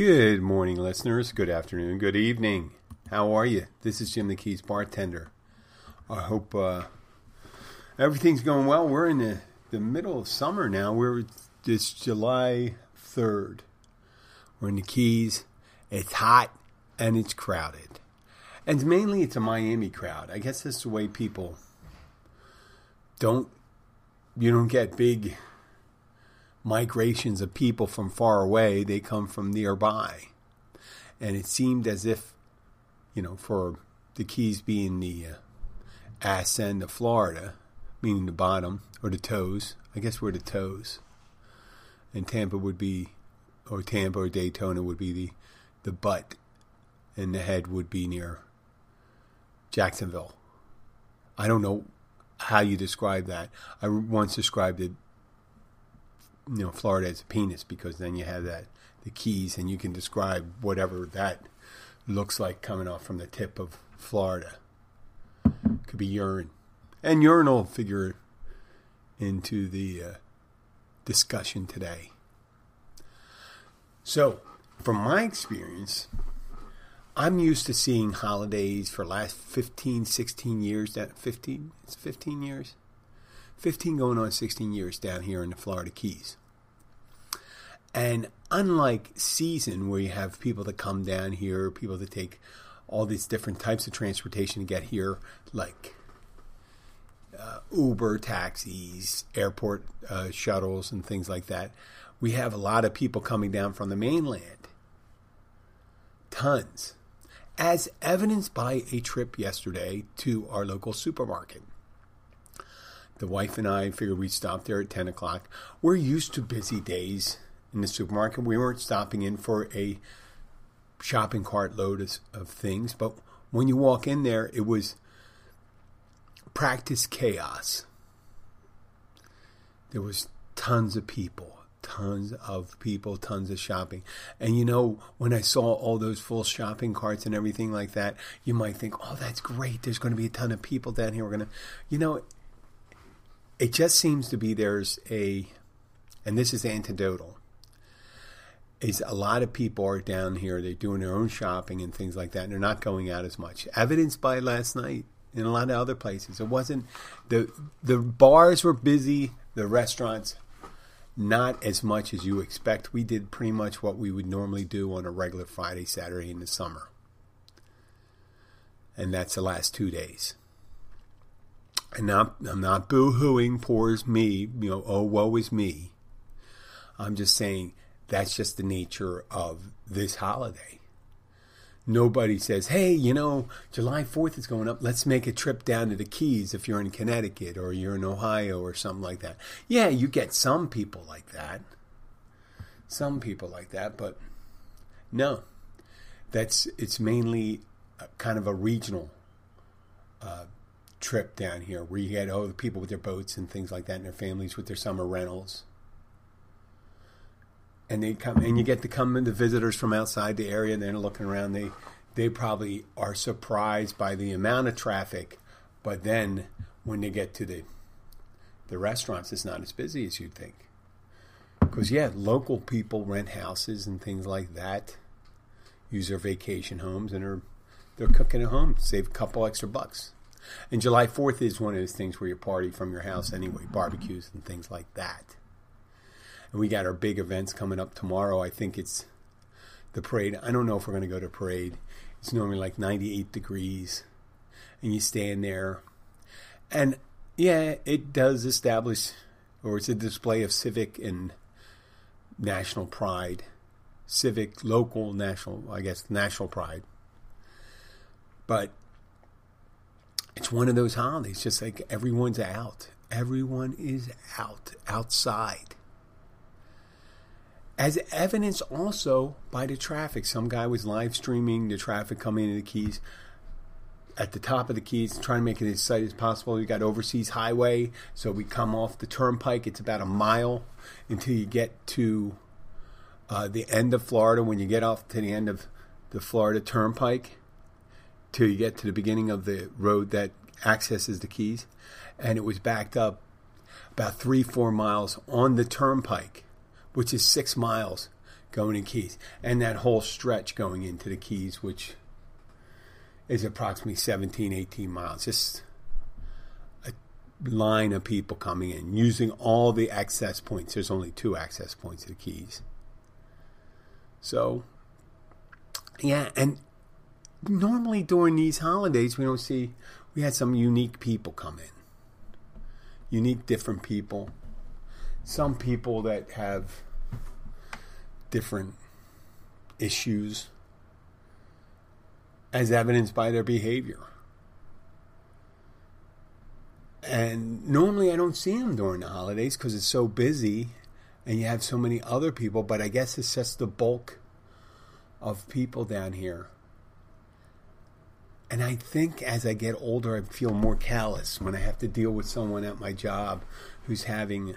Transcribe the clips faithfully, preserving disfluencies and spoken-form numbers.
Good morning, listeners. Good afternoon. Good evening. How are you? This is Jim the Keys bartender. I hope uh, everything's going well. We're in the, the middle of summer now. We're it's July third. We're in the Keys. It's hot and it's crowded. And mainly it's a Miami crowd. I guess that's the way people don't, you don't get big migrations of people from far away. They come from nearby. And it seemed as if, you know, for the Keys being the uh, ass end of Florida, meaning the bottom, or the toes. I guess we're the toes. And Tampa would be, or Tampa or Daytona would be the, the butt. And the head would be near Jacksonville. I don't know how you describe that. I once described it, you know, Florida as a penis, because then you have that, the Keys, and you can describe whatever that looks like coming off from the tip of Florida. Could be urine. And urine will figure into the uh, discussion today. So, from my experience, I'm used to seeing holidays for the last fifteen, sixteen years. That fifteen, it's fifteen years? fifteen going on sixteen years down here in the Florida Keys. And unlike season, where you have people that come down here, people that take all these different types of transportation to get here, like uh, Uber taxis, airport uh, shuttles, and things like that, we have a lot of people coming down from the mainland. Tons. As evidenced by a trip yesterday to our local supermarket. The wife and I figured we'd stop there at ten o'clock. We're used to busy days in the supermarket. We weren't stopping in for a shopping cart load of, of things. But when you walk in there, it was practice chaos. There was tons of people. Tons of people, tons of shopping. And you know, when I saw all those full shopping carts and everything like that, you might think, oh, that's great. There's going to be a ton of people down here. We're going to, you know, it just seems to be there's a, and this is anecdotal, is a lot of people are down here. They're doing their own shopping and things like that. And they're not going out as much. Evidenced by last night in a lot of other places. It wasn't, the the bars were busy, the restaurants not as much as you expect. We did pretty much what we would normally do on a regular Friday, Saturday in the summer. And that's the last two days. And not, I'm not boo-hooing, poor is me, you know, oh, woe is me. I'm just saying that's just the nature of this holiday. Nobody says, hey, you know, July fourth is going up. Let's make a trip down to the Keys if you're in Connecticut or you're in Ohio or something like that. Yeah, you get some people like that. Some people like that, but no. That's it's mainly a, kind of a regional uh, trip down here where you had, oh, the people with their boats and things like that and their families with their summer rentals. And they come, and you get to come in, the visitors from outside the area, and they're looking around. They, they probably are surprised by the amount of traffic, but then when they get to the, the restaurants, it's not as busy as you'd think. Because yeah, local people rent houses and things like that, use their vacation homes, and are they're cooking at home, save a couple extra bucks. And July fourth is one of those things where you party from your house anyway, barbecues and things like that. And we got our big events coming up tomorrow. I think it's the parade. I don't know if we're going to go to parade. It's normally like ninety-eight degrees. And you stand there. And, yeah, it does establish, or it's a display of civic and national pride. Civic, local, national, I guess, national pride. But it's one of those holidays. Just like everyone's out. Everyone is out, outside. As evidenced also by the traffic. Some guy was live streaming the traffic coming into the Keys. At the top of the Keys, trying to make it as tight as possible. We got Overseas Highway. So we come off the turnpike. It's about a mile until you get to uh, the end of Florida. When you get off to the end of the Florida turnpike, till you get to the beginning of the road that accesses the Keys. And it was backed up about three, four miles on the turnpike, which is six miles going in Keys, and that whole stretch going into the Keys, which is approximately seventeen, eighteen miles. Just a line of people coming in, using all the access points. There's only two access points to the Keys. So, yeah, and normally during these holidays, we don't see, we had some unique people come in. Unique, different people. Some people that have different issues, as evidenced by their behavior. And normally I don't see them during the holidays because it's so busy and you have so many other people, but I guess it's just the bulk of people down here. And I think as I get older, I feel more callous when I have to deal with someone at my job who's having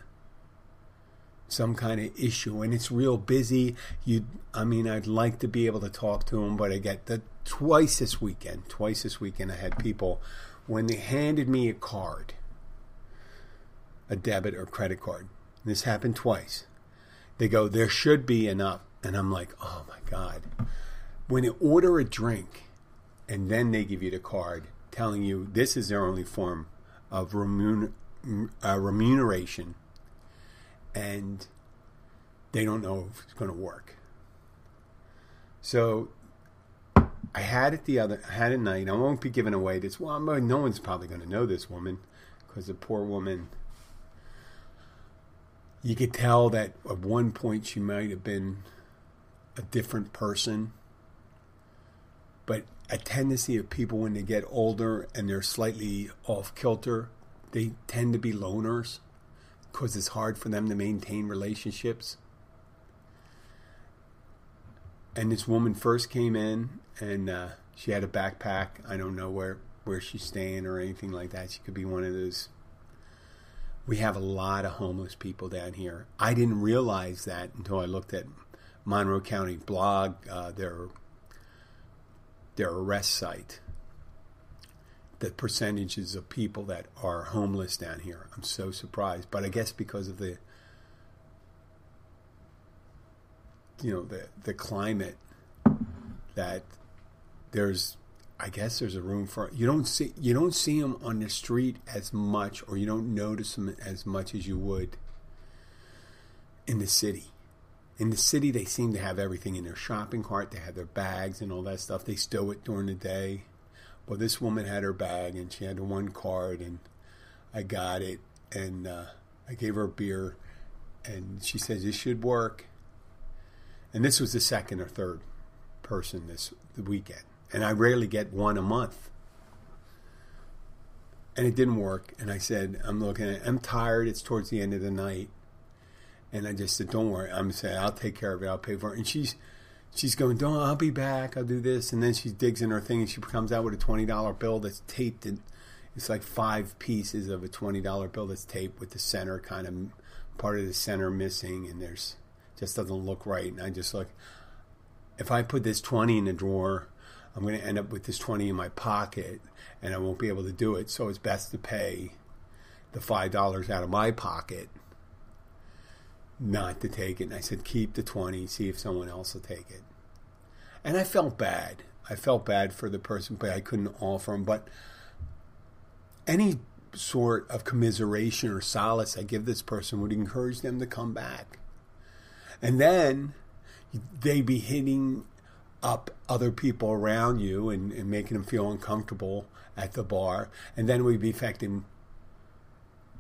some kind of issue, and it's real busy. You, I mean, I'd like to be able to talk to them, but I get the twice this weekend. Twice this weekend, I had people when they handed me a card, a debit or credit card. This happened twice. They go, "There should be enough," and I'm like, "Oh my God!" When they order a drink, and then they give you the card telling you this is their only form of remuner, uh, remuneration. And they don't know if it's going to work. So I had it the other, I had it night. I won't be giving away this. Well, I'm, no one's probably going to know this woman, because the poor woman, you could tell that at one point she might have been a different person. But a tendency of people when they get older and they're slightly off kilter, they tend to be loners, because it's hard for them to maintain relationships. And this woman first came in, and uh, she had a backpack. I don't know where, where she's staying or anything like that. She could be one of those. We have a lot of homeless people down here. I didn't realize that until I looked at Monroe County blog, uh, their, their arrest site. The percentages of people that are homeless down here. I'm so surprised. But I guess because of the, you know, the, the climate, that there's, I guess there's a room for, you don't see, you don't see them on the street as much, or you don't notice them as much as you would in the city. In the city, they seem to have everything in their shopping cart. They have their bags and all that stuff. They stow it during the day. Well, this woman had her bag, and she had one card, and I got it, and uh, I gave her a beer, and she says, "This should work." And this was the second or third person this the weekend, and I rarely get one a month. And it didn't work, and I said, I'm looking at it, I'm tired, it's towards the end of the night, and I just said, "Don't worry," I'm saying, "I'll take care of it, I'll pay for it," and she's She's going, "Don't, I'll be back, I'll do this." And then she digs in her thing and she comes out with a twenty dollar bill that's taped. In, it's like five pieces of a twenty dollar bill that's taped with the center, kind of part of the center missing. And there's, just doesn't look right. And I just like, if I put this twenty in the drawer, I'm going to end up with this twenty in my pocket and I won't be able to do it. So it's best to pay the five dollars out of my pocket, not to take it. And I said, "Keep the twenty, see if someone else will take it." And I felt bad. I felt bad for the person, but I couldn't offer him. But any sort of commiseration or solace I give this person would encourage them to come back. And then they'd be hitting up other people around you and, and making them feel uncomfortable at the bar. And then we'd be affecting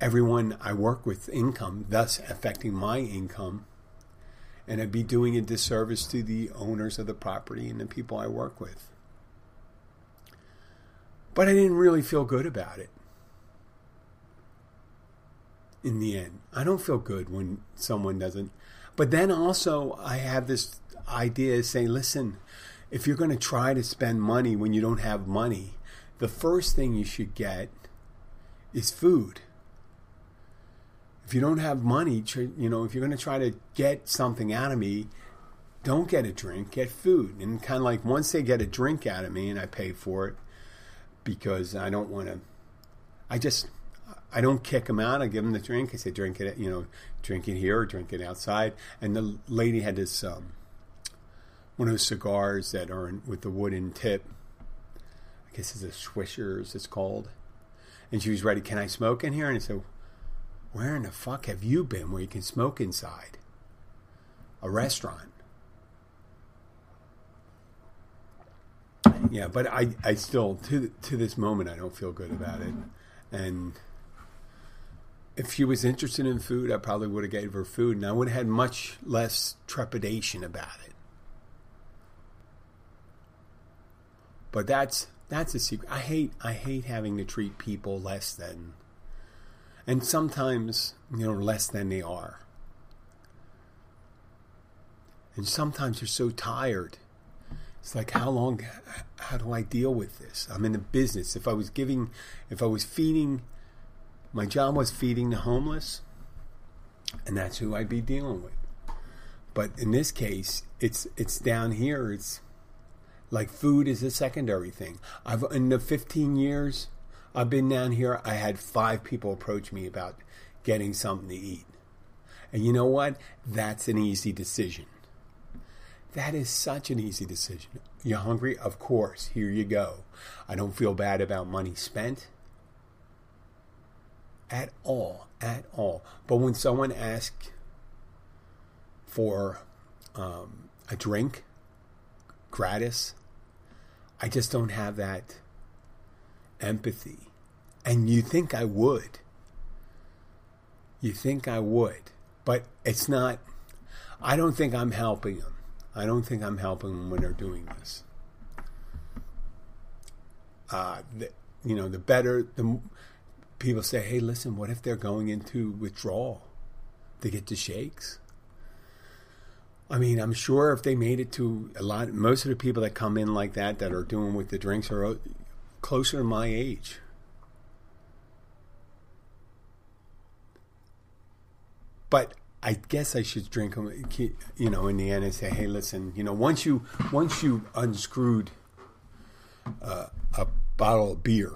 everyone I work with income, thus affecting my income, and I'd be doing a disservice to the owners of the property and the people I work with. But I didn't really feel good about it in the end. I don't feel good when someone doesn't. But then also I have this idea of saying, listen, if you're going to try to spend money when you don't have money, the first thing you should get is food. If you don't have money, you know, if you're going to try to get something out of me, don't get a drink, get food. And kind of like once they get a drink out of me and I pay for it, because I don't want to, I just, I don't kick them out. I give them the drink. I say, drink it, you know, drink it here or drink it outside. And the lady had this um, one of those cigars that are in, with the wooden tip. I guess it's a Swisher's, it's called. And she was ready, can I smoke in here? And I said, where in the fuck have you been where you can smoke inside? A restaurant. Yeah, but I, I still, to to this moment, I don't feel good about it. And if she was interested in food, I probably would have gave her food, and I would have had much less trepidation about it. But that's that's a secret. I hate I hate having to treat people less than, and sometimes, you know, less than they are. And sometimes you're so tired. It's like, how long, how do I deal with this? I'm in the business. If I was giving, if I was feeding, my job was feeding the homeless, and that's who I'd be dealing with. But in this case, it's it's down here. It's like food is a secondary thing. I've in the fifteen years I've been down here, I had five people approach me about getting something to eat. And you know what? That's an easy decision. That is such an easy decision. You're hungry? Of course. Here you go. I don't feel bad about money spent. At all. At all. But when someone asks for um, a drink, gratis, I just don't have that empathy. And you think I would. You think I would. But it's not, I don't think I'm helping them. I don't think I'm helping them when they're doing this. Uh, the, you know, the better, the people say, hey, listen, what if they're going into withdrawal? They get the shakes. I mean, I'm sure if they made it to a lot, most of the people that come in like that, that are doing with the drinks are closer to my age. But I guess I should drink them, you know, in the end and say, hey, listen, you know, once you once you unscrewed uh, a bottle of beer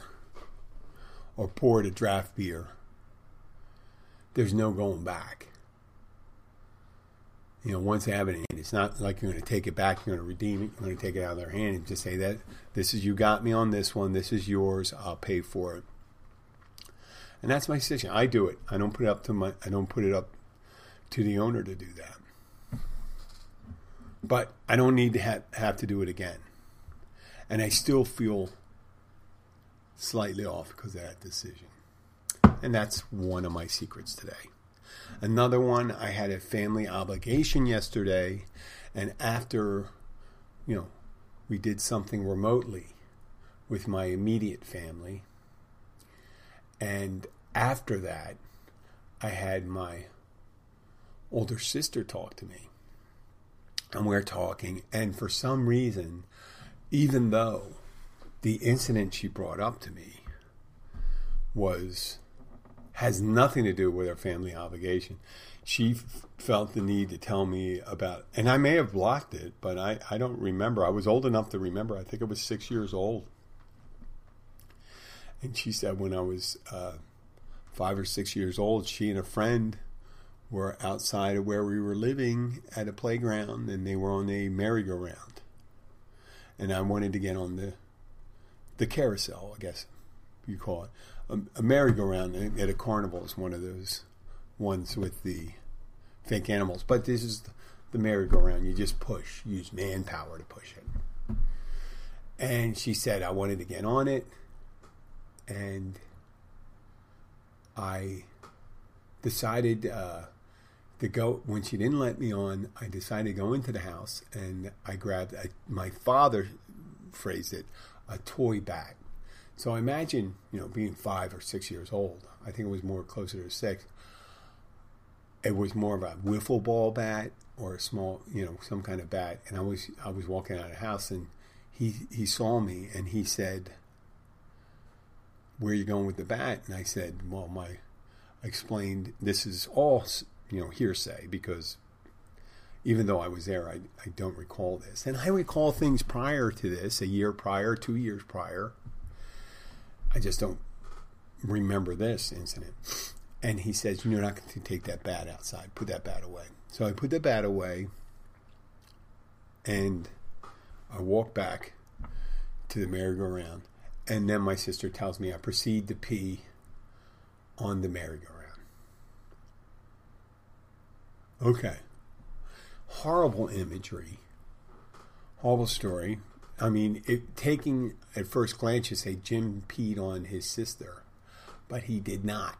or poured a draft beer, there's no going back. You know, once they have it in, it's not like you're going to take it back, you're going to redeem it, you're going to take it out of their hand and just say that this is, you got me on this one, this is yours, I'll pay for it. And that's my decision. I do it. I don't put it up to my, I don't put it up to the owner to do that. But I don't need to have, have to do it again. And I still feel slightly off because of that decision. And that's one of my secrets today. Another one, I had a family obligation yesterday, and after, you know, we did something remotely with my immediate family. And after that, I had my older sister talked to me, and we're talking, and for some reason, even though the incident she brought up to me was has nothing to do with her family obligation, she f- felt the need to tell me about, and I may have blocked it, but I, I don't remember. I was old enough to remember. I think I was six years old. And she said when I was uh, five or six years old, she and a friend were outside of where we were living at a playground, and they were on a merry-go-round. And I wanted to get on the the carousel, I guess you call it. A, a merry-go-round at a carnival is one of those ones with the fake animals. But this is the, the merry-go-round. You just push. You use manpower to push it. And she said I wanted to get on it. And I decided... Uh, To go when she didn't let me on, I decided to go into the house, and I grabbed a, my father phrased it, a toy bat. So I imagine, you know, being five or six years old, I think it was more closer to six. It was more of a wiffle ball bat or a small, you know, some kind of bat. And I was I was walking out of the house, and he he saw me, and he said, "Where are you going with the bat?" And I said, "Well, my," I explained, "this is all." You know, hearsay, because even though I was there, I, I don't recall this. And I recall things prior to this, a year prior, two years prior. I just don't remember this incident. And he says, you're not going to take that bat outside. Put that bat away. So I put the bat away, And I walk back to the merry-go-round, and then my sister tells me I proceed to pee on the merry-go-round. Okay. Horrible imagery. Horrible story. I mean, it, taking at first glance, you say Jim peed on his sister, but he did not.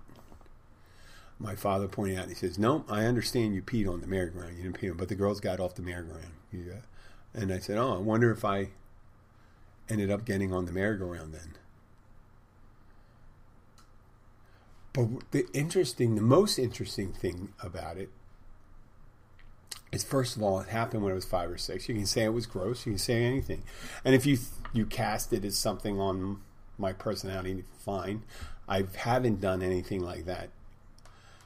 My father pointed out, he says, no, I understand you peed on the merry-go-round. You didn't pee on, but the girls got off the merry-go-round. Yeah. And I said, oh, I wonder if I ended up getting on the merry-go-round then. But the interesting, the most interesting thing about it is, first of all, it happened when I was five or six. You can say it was gross. You can say anything. And if you you cast it as something on my personality, fine. I haven't done anything like that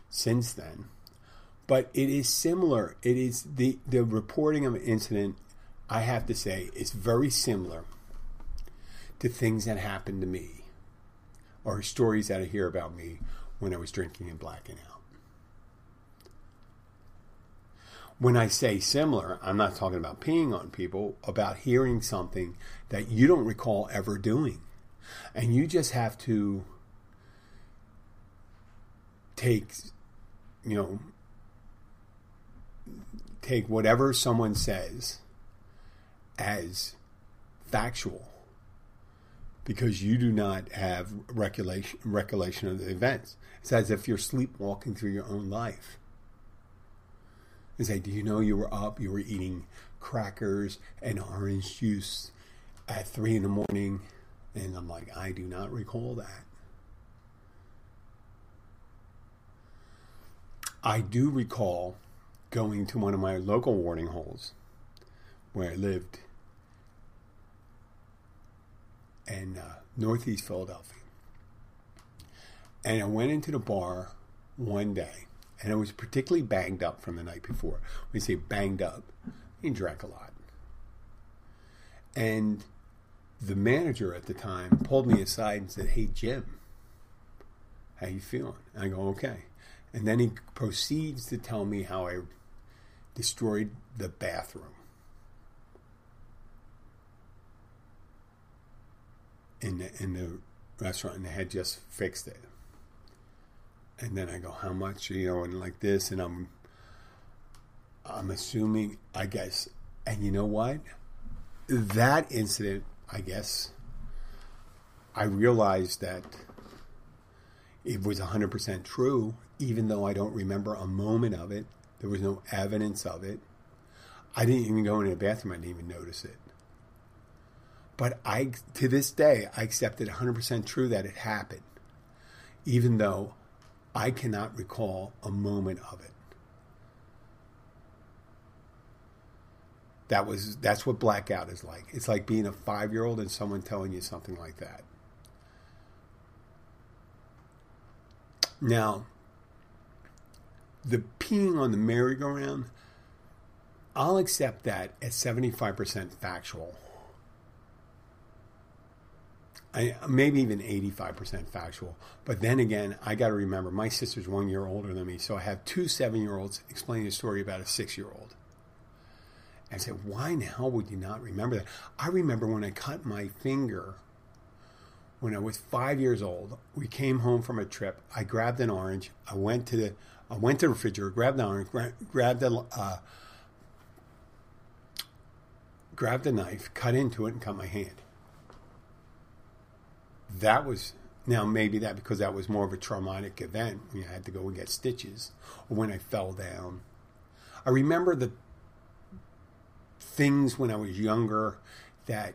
since then. But it is similar. It is the, the reporting of an incident, I have to say, is very similar to things that happened to me or stories that I hear about me when I was drinking and blacking out. When I say similar, I'm not talking about peeing on people, about hearing something that you don't recall ever doing. And you just have to take, you know, take whatever someone says as factual, because you do not have recollection, recollection of the events. It's as if you're sleepwalking through your own life. It's like, do you know you were up, you were eating crackers and orange juice at three in the morning? And I'm like, I do not recall that. I do recall going to one of my local watering holes where I lived in uh, northeast Philadelphia. And I went into the bar one day, and I was particularly banged up from the night before. When you say banged up, I drank a lot. And the manager at the time pulled me aside and said, hey, Jim, how you feeling? And I go, okay. And then he proceeds to tell me how I destroyed the bathroom in the, in the restaurant, and they had just fixed it. And then I go, how much, you know, and like this, and I'm, I'm assuming, I guess, and you know what? That incident, I guess, I realized that it was one hundred percent true, even though I don't remember a moment of it. There was no evidence of it. I didn't even go into the bathroom. I didn't even notice it. But I, to this day, I accept it one hundred percent true that it happened, even though I cannot recall a moment of it. That was that's what blackout is like. It's like being a five-year-old and someone telling you something like that. Now, the peeing on the merry-go-round, I'll accept that as seventy-five percent factual. I, maybe even eighty-five percent factual. But then again, I got to remember, my sister's one year older than me, so I have two seven-year-olds explaining a story about a six-year-old. I said, why in the hell would you not remember that? I remember when I cut my finger when I was five years old. We came home from a trip. I grabbed an orange. I went to the, I went to the refrigerator, grabbed an orange, gra- grabbed a, uh, grabbed a knife, cut into it, and cut my hand. That was, now maybe that because that was more of a traumatic event. You know, I had to go and get stitches, or when I fell down. I remember the things when I was younger that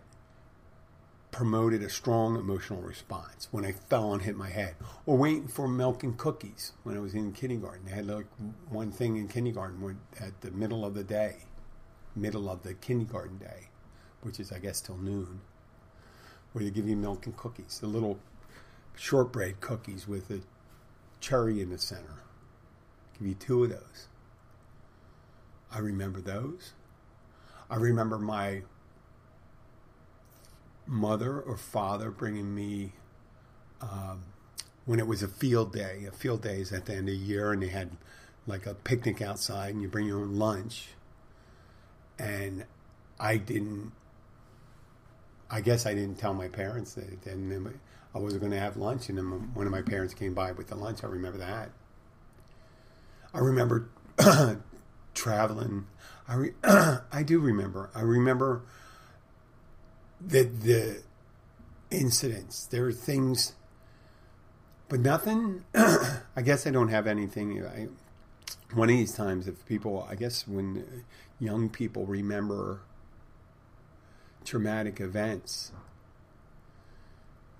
promoted a strong emotional response. When I fell and hit my head, or waiting for milk and cookies when I was in kindergarten. They had like one thing in kindergarten where at the middle of the day, middle of the kindergarten day, which is I guess till noon, where they give you milk and cookies, the little shortbread cookies with a cherry in the center. Give you two of those. I remember those. I remember my mother or father bringing me, um, when it was a field day. A field day is at the end of the year, and they had like a picnic outside, and you bring your own lunch. And I didn't, I guess I didn't tell my parents that, and then I was going to have lunch, and then one of my parents came by with the lunch. I remember that. I remember traveling. I re- I do remember. I remember the the incidents. There are things, but nothing. I guess I don't have anything. I, one of these times, if people, I guess when young people remember traumatic events,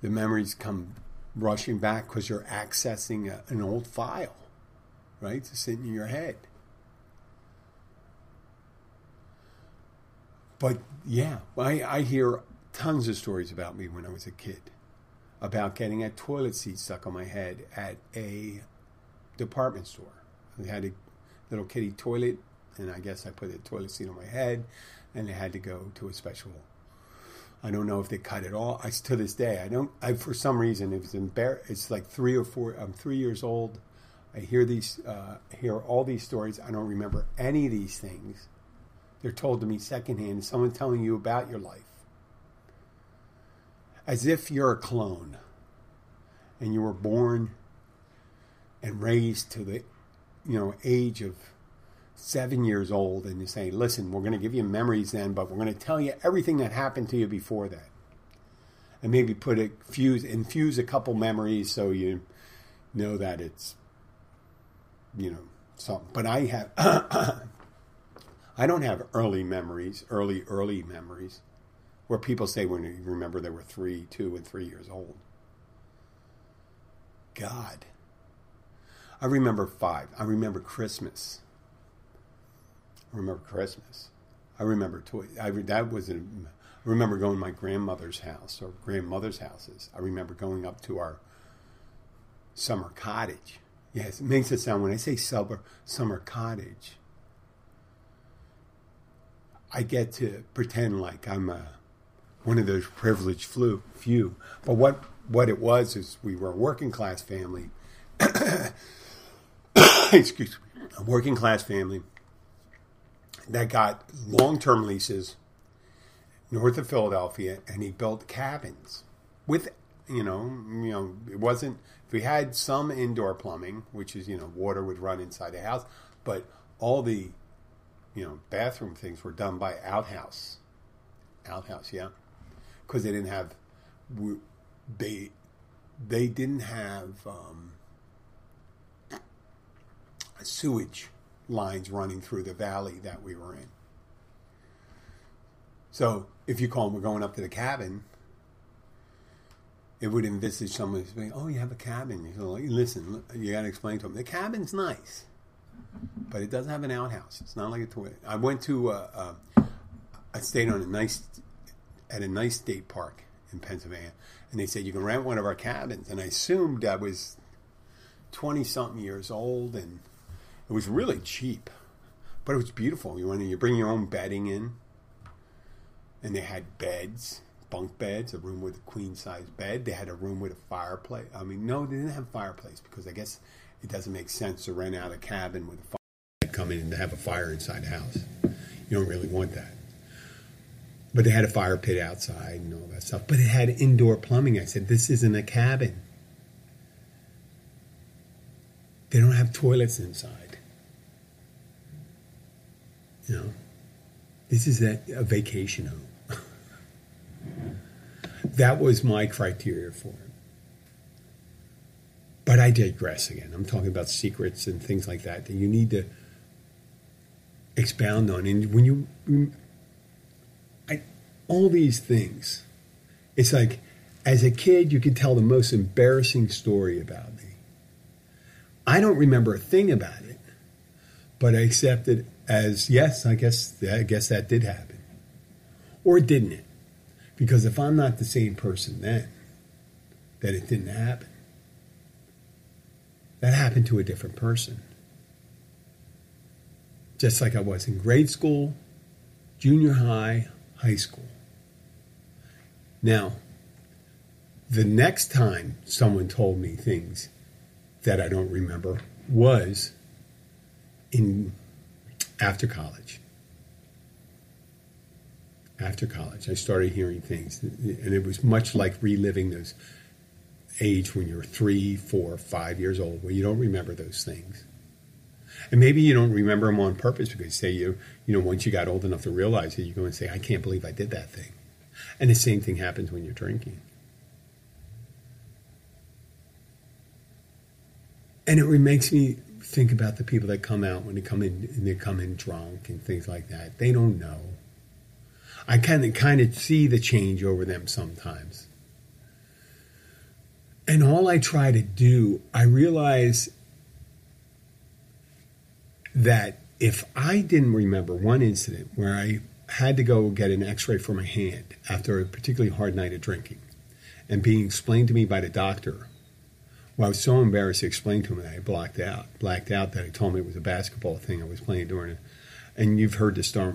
the memories come rushing back because you're accessing a, an old file, right? It's sitting in your head. But yeah, I, I hear tons of stories about me when I was a kid, about getting a toilet seat stuck on my head at a department store. I had a little kiddie toilet, and I guess I put a toilet seat on my head, and I had to go to a special. I don't know if they cut it all. I, to this day, I don't. I for some reason it was embarrassing. It's like three or four. I'm three years old. I hear these, uh, hear all these stories. I don't remember any of these things. They're told to me secondhand. Someone telling you about your life, as if you're a clone, and you were born and raised to the, you know, age of seven years old, and you say, listen, we're going to give you memories then, but we're going to tell you everything that happened to you before that, and maybe put a fuse, infuse a couple memories so you know that it's, you know, something. But I have, I don't have early memories, early, early memories, where people say when you remember they were three, two, and three years old. God. I remember five. I remember Christmas. I remember Christmas. I remember toys. I re- that was a, I remember going to my grandmother's house or grandmother's houses. I remember going up to our summer cottage. Yes, it makes it sound, when I say summer, summer cottage, I get to pretend like I'm a, one of those privileged flu, few. But what, what it was is we were a working class family. Excuse me. A working class family that got long-term leases north of Philadelphia, and he built cabins with, you know, you know, it wasn't, if we had some indoor plumbing, which is, you know, water would run inside the house, but all the, you know, bathroom things were done by outhouse, outhouse, yeah, because they didn't have, they, they didn't have um, a sewage lines running through the valley that we were in. So if you call them, we're going up to the cabin, it would envisage someone saying, oh, you have a cabin. You know, like, listen, you got to explain to them, the cabin's nice, but it doesn't have an outhouse. It's not like a toilet. I went to, uh, uh, I stayed on a nice, at a nice state park in Pennsylvania, and they said, you can rent one of our cabins. And I assumed I was twenty-something years old, and it was really cheap, but it was beautiful. You went and you bring your own bedding in, and they had beds, bunk beds, a room with a queen-size bed. They had a room with a fireplace. I mean, no, they didn't have a fireplace because I guess it doesn't make sense to rent out a cabin with a fire. They come in and have a fire inside the house. You don't really want that. But they had a fire pit outside and all that stuff. But it had indoor plumbing. I said, this isn't a cabin. They don't have toilets inside. You know, this is a, a vacation home. That was my criteria for it. But I digress again. I'm talking about secrets and things like that that you need to expound on. And when you, I, all these things, it's like as a kid, you could tell the most embarrassing story about me. I don't remember a thing about it, but I accepted as, yes, I guess I guess that did happen. Or didn't it? Because if I'm not the same person then, then it didn't happen. That happened to a different person. Just like I was in grade school, junior high, high school. Now, the next time someone told me things that I don't remember was in after college. after college. I started hearing things, and it was much like reliving those age when you're three, four, five years old, where you don't remember those things. And maybe you don't remember them on purpose because, say, you you know, once you got old enough to realize it, you go and say, I can't believe I did that thing. And the same thing happens when you're drinking. And it makes me think about the people that come out when they come in and they come in drunk and things like that. They don't know. I kind of kind of see the change over them sometimes. And all I try to do, I realize that if I didn't remember one incident where I had to go get an x-ray for my hand after a particularly hard night of drinking and being explained to me by the doctor, well, I was so embarrassed to explain to him that I blocked out, blacked out that he told me it was a basketball thing I was playing during it. And you've heard this story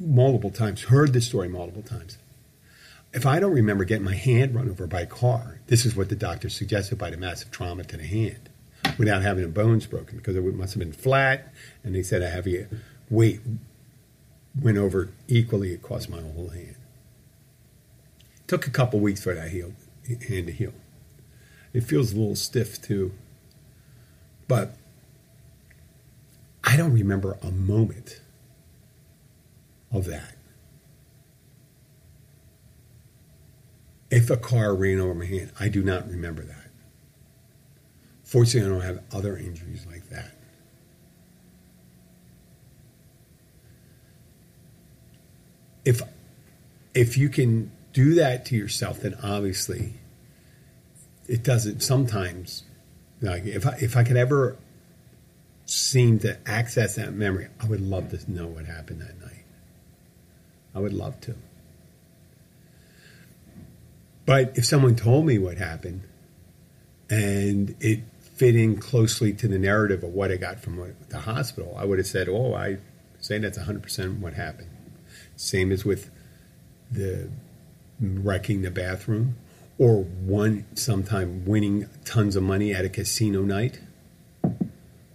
multiple times, heard this story multiple times. If I don't remember getting my hand run over by a car, this is what the doctor suggested by the massive trauma to the hand, without having the bones broken, because it must have been flat, and they said a heavy weight went over equally across my whole hand. It took a couple weeks for that heal, hand to heal. It feels a little stiff too, but I don't remember a moment of that. If a car ran over my hand, I do not remember that. Fortunately, I don't have other injuries like that. If, if you can do that to yourself, then obviously it doesn't sometimes, like if I, if I could ever seem to access that memory, I would love to know what happened that night. I would love to. But if someone told me what happened and it fit in closely to the narrative of what I got from the hospital, I would have said, oh, I say that's one hundred percent what happened. Same as with the wrecking the bathroom or one sometime winning tons of money at a casino night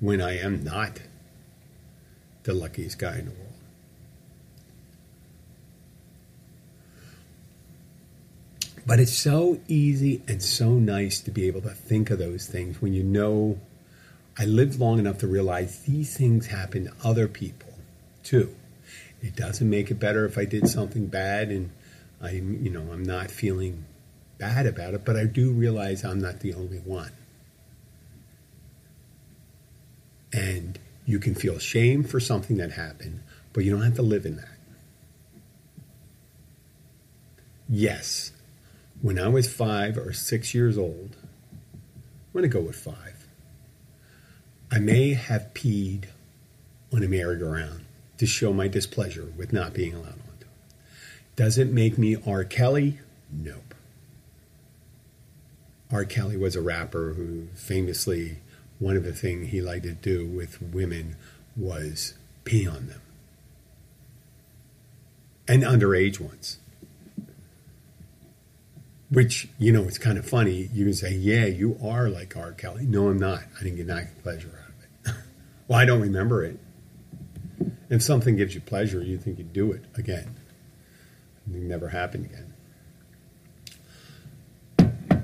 when I am not the luckiest guy in the world. But it's so easy and so nice to be able to think of those things when you know I lived long enough to realize these things happen to other people too. It doesn't make it better if I did something bad and I, you know, I'm not feeling bad about it, but I do realize I'm not the only one. And you can feel shame for something that happened, but you don't have to live in that. Yes. When I was five or six years old, I'm going to go with five, I may have peed on a merry-go-round to show my displeasure with not being allowed onto it. Does it make me R. Kelly? Nope. R. Kelly was a rapper who famously, one of the things he liked to do with women was pee on them. And underage ones. Which, you know, it's kind of funny. You can say, yeah, you are like R. Kelly. No, I'm not. I didn't get any pleasure out of it. Well, I don't remember it. If something gives you pleasure, you think you'd do it again. It never happened again.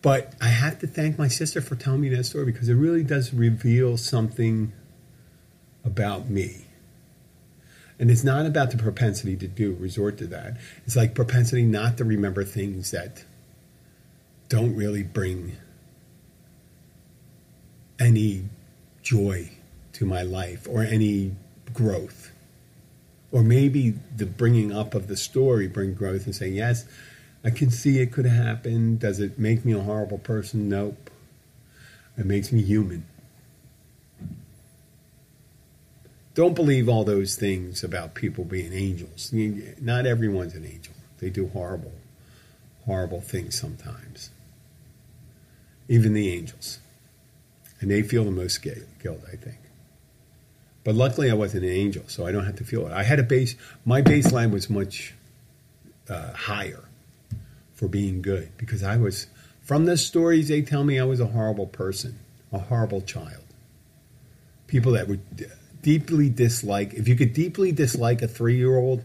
But I have to thank my sister for telling me that story because it really does reveal something about me. And it's not about the propensity to do, resort to that. It's like propensity not to remember things that don't really bring any joy to my life or any growth. Or maybe the bringing up of the story bring growth and saying, yes, I can see it could happen. Does it make me a horrible person? Nope. It makes me human. Don't believe all those things about people being angels. Not everyone's an angel. They do horrible, horrible things sometimes. Even the angels. And they feel the most guilt, I think. But luckily I wasn't an angel, so I don't have to feel it. I had a base, my baseline was much uh, higher for being good because I was, from the stories they tell me, I was a horrible person, a horrible child. People that would... deeply dislike, if you could deeply dislike a three-year-old,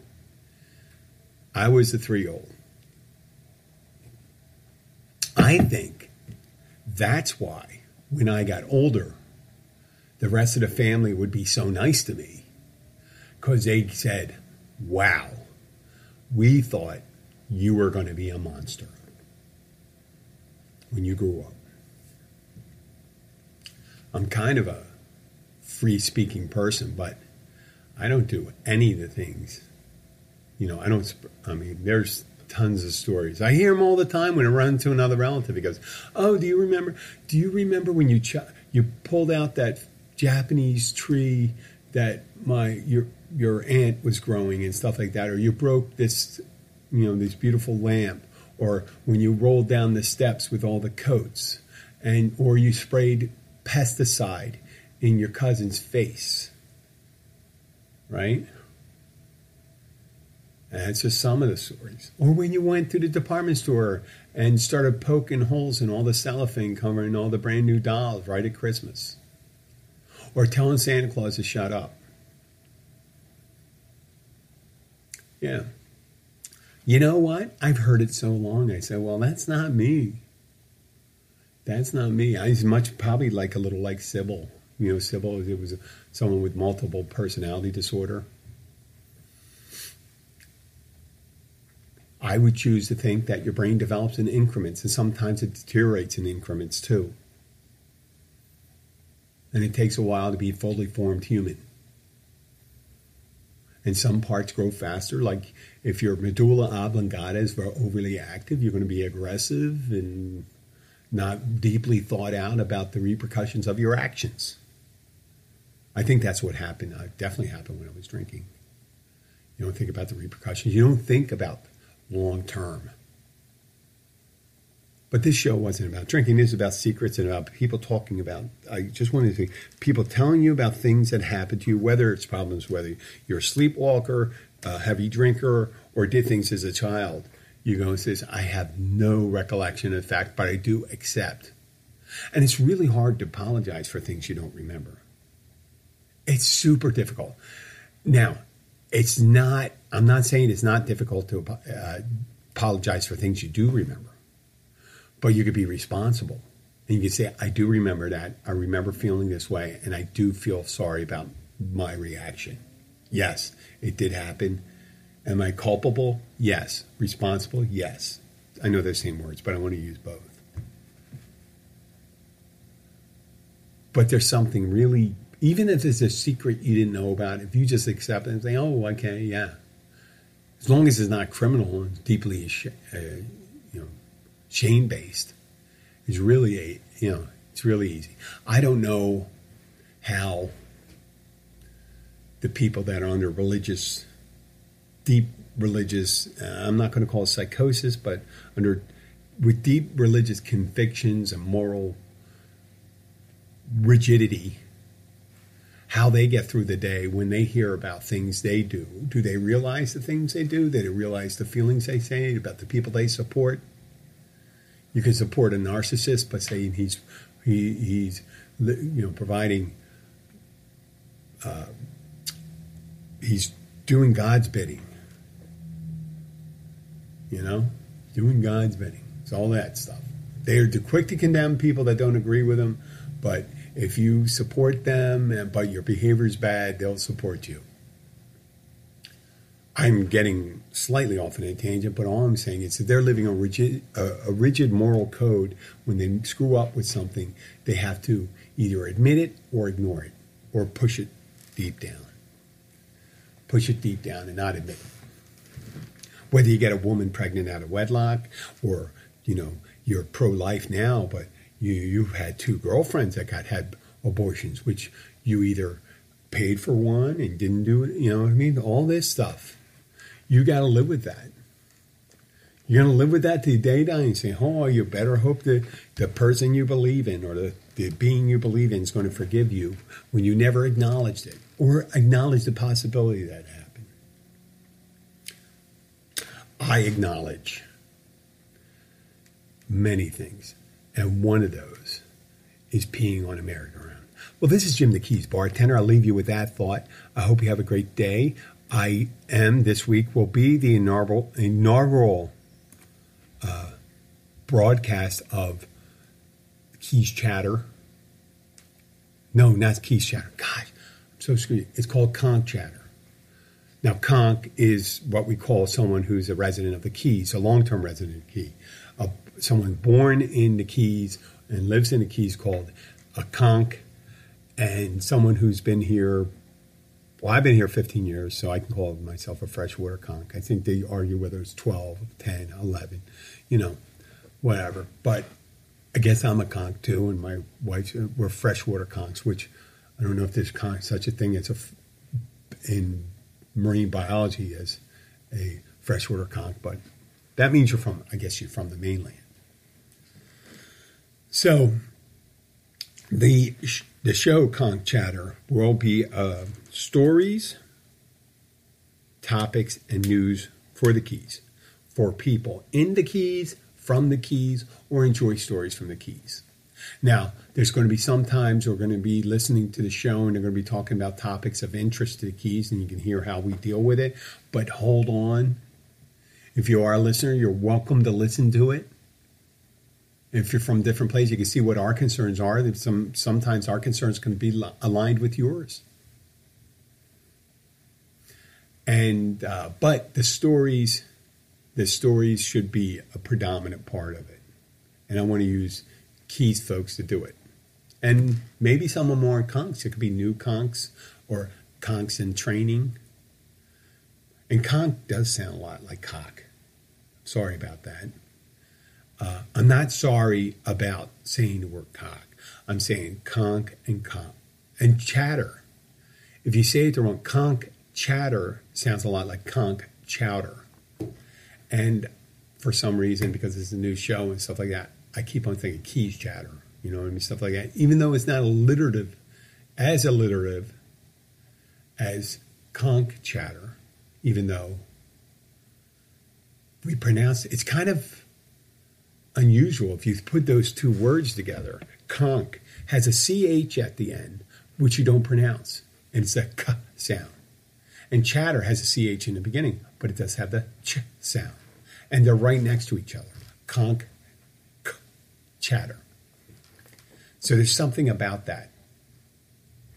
I was the three-year-old. I think that's why when I got older, the rest of the family would be so nice to me, because they said, wow, we thought you were going to be a monster when you grew up. I'm kind of a free-speaking person, but I don't do any of the things. You know, I don't, I mean, there's tons of stories. I hear them all the time when I run into another relative. He goes, oh, do you remember, do you remember when you ch- you pulled out that Japanese tree that my your your aunt was growing and stuff like that, or you broke this, you know, this beautiful lamp, or when you rolled down the steps with all the coats, and or you sprayed pesticide in your cousin's face, right? And that's just some of the stories. Or when you went to the department store and started poking holes in all the cellophane covering all the brand new dolls right at Christmas. Or telling Santa Claus to shut up. Yeah. You know what? I've heard it so long. I said, well, that's not me. That's not me. I was much probably like a little like Sybil. You know, Sybil, it was someone with multiple personality disorder. I would choose to think that your brain develops in increments, and sometimes it deteriorates in increments too. And it takes a while to be a fully formed human. And some parts grow faster, like if your medulla oblongata is overly active, you're going to be aggressive and not deeply thought out about the repercussions of your actions. I think that's what happened. It definitely happened when I was drinking. You don't think about the repercussions. You don't think about long term. But this show wasn't about drinking. This is about secrets and about people talking about, I just wanted to, people telling you about things that happened to you, whether it's problems, whether you're a sleepwalker, a heavy drinker, or did things as a child. You go and says, I have no recollection of fact, but I do accept. And it's really hard to apologize for things you don't remember. It's super difficult. Now, it's not, I'm not saying it's not difficult to uh, apologize for things you do remember. But you could be responsible. And you could say, I do remember that. I remember feeling this way. And I do feel sorry about my reaction. Yes, it did happen. Am I culpable? Yes. Responsible? Yes. I know they're same words, but I want to use both. But there's something really, even if it's a secret you didn't know about, if you just accept it and say, oh, okay, yeah. As long as it's not criminal and deeply uh, you know, shame-based, is really a, you know, it's really easy. I don't know how the people that are under religious, deep religious, uh, I'm not going to call it psychosis, but under with deep religious convictions and moral rigidity, how they get through the day when they hear about things they do. Do they realize the things they do? Do they realize the feelings they say about the people they support? You can support a narcissist by saying he's he, he's you know providing uh, he's doing God's bidding, you know, doing God's bidding. It's all that stuff. They are too quick to condemn people that don't agree with them, but if you support them, but your behavior's bad, they'll support you. I'm getting slightly off on a tangent, but all I'm saying is that they're living a rigid, a, a rigid moral code. When they screw up with something, they have to either admit it or ignore it or push it deep down. Push it deep down and not admit it. Whether you get a woman pregnant out of wedlock or, you know, you're pro-life now, but you, you've had two girlfriends that got had abortions, which you either paid for one and didn't do it. You know what I mean? All this stuff. You got to live with that. You're going to live with that till the day die and say, oh, you better hope that the person you believe in or the, the being you believe in is going to forgive you when you never acknowledged it or acknowledged the possibility that happened. I acknowledge many things, and one of those is peeing on a merry-go-round. Well, this is Jim the Keys bartender. I'll leave you with that thought. I hope you have a great day. I am this week will be the inaugural, inaugural uh, broadcast of Keys Chatter. No, not Keys Chatter. God, I'm so screwed. It's called Conch Chatter. Now, conch is what we call someone who's a resident of the Keys, a long-term resident of the Keys. Uh, someone born in the Keys and lives in the Keys called a conch, and someone who's been here, well, I've been here fifteen years, so I can call myself a freshwater conch. I think they argue whether it's twelve, ten, eleven, you know, whatever. But I guess I'm a conch too, and my wife, we're freshwater conchs, which I don't know if there's conch, such a thing as a, in marine biology as a freshwater conch, but that means you're from, I guess you're from the mainland. So the sh the show Conch Chatter will be uh, stories, topics, and news for the Keys, for people in the Keys, from the Keys, or enjoy stories from the Keys. Now, there's going to be some times we're going to be listening to the show and they're going to be talking about topics of interest to the Keys, and you can hear how we deal with it, but hold on. If you are a listener, you're welcome to listen to it. If you're from different places, you can see what our concerns are. Some, sometimes our concerns can be aligned with yours. And uh, but the stories, the stories should be a predominant part of it. And I want to use Keys folks to do it. And maybe some are more conchs. It could be new conchs or conchs in training. And conch does sound a lot like cock. Sorry about that. Uh, I'm not sorry about saying the word cock. I'm saying conch and conch and chatter. If you say it the wrong, conch chatter sounds a lot like conch chowder. And for some reason, because it's a new show and stuff like that, I keep on thinking Keys Chatter, you know what I mean, stuff like that. Even though it's not alliterative, as alliterative as conch chatter, even though we pronounce it, it's kind of unusual if you put those two words together. Conch has a C H at the end, which you don't pronounce, and it's a K sound. And chatter has a C H in the beginning, but it does have the Ch sound. And they're right next to each other. Conch, K, chatter. So there's something about that.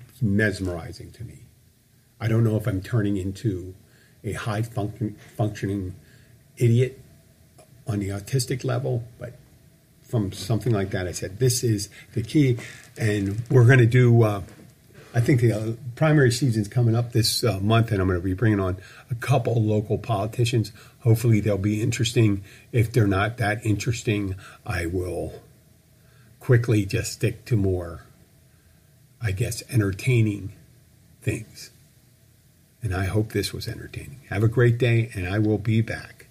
It's mesmerizing to me. I don't know if I'm turning into a high function, functioning idiot on the autistic level, but from something like that, I said, this is the key. And we're going to do, uh, I think the uh, primary season's coming up this uh, month, and I'm going to be bringing on a couple local politicians. Hopefully they'll be interesting. If they're not that interesting, I will quickly just stick to more, I guess, entertaining things. And I hope this was entertaining. Have a great day, and I will be back.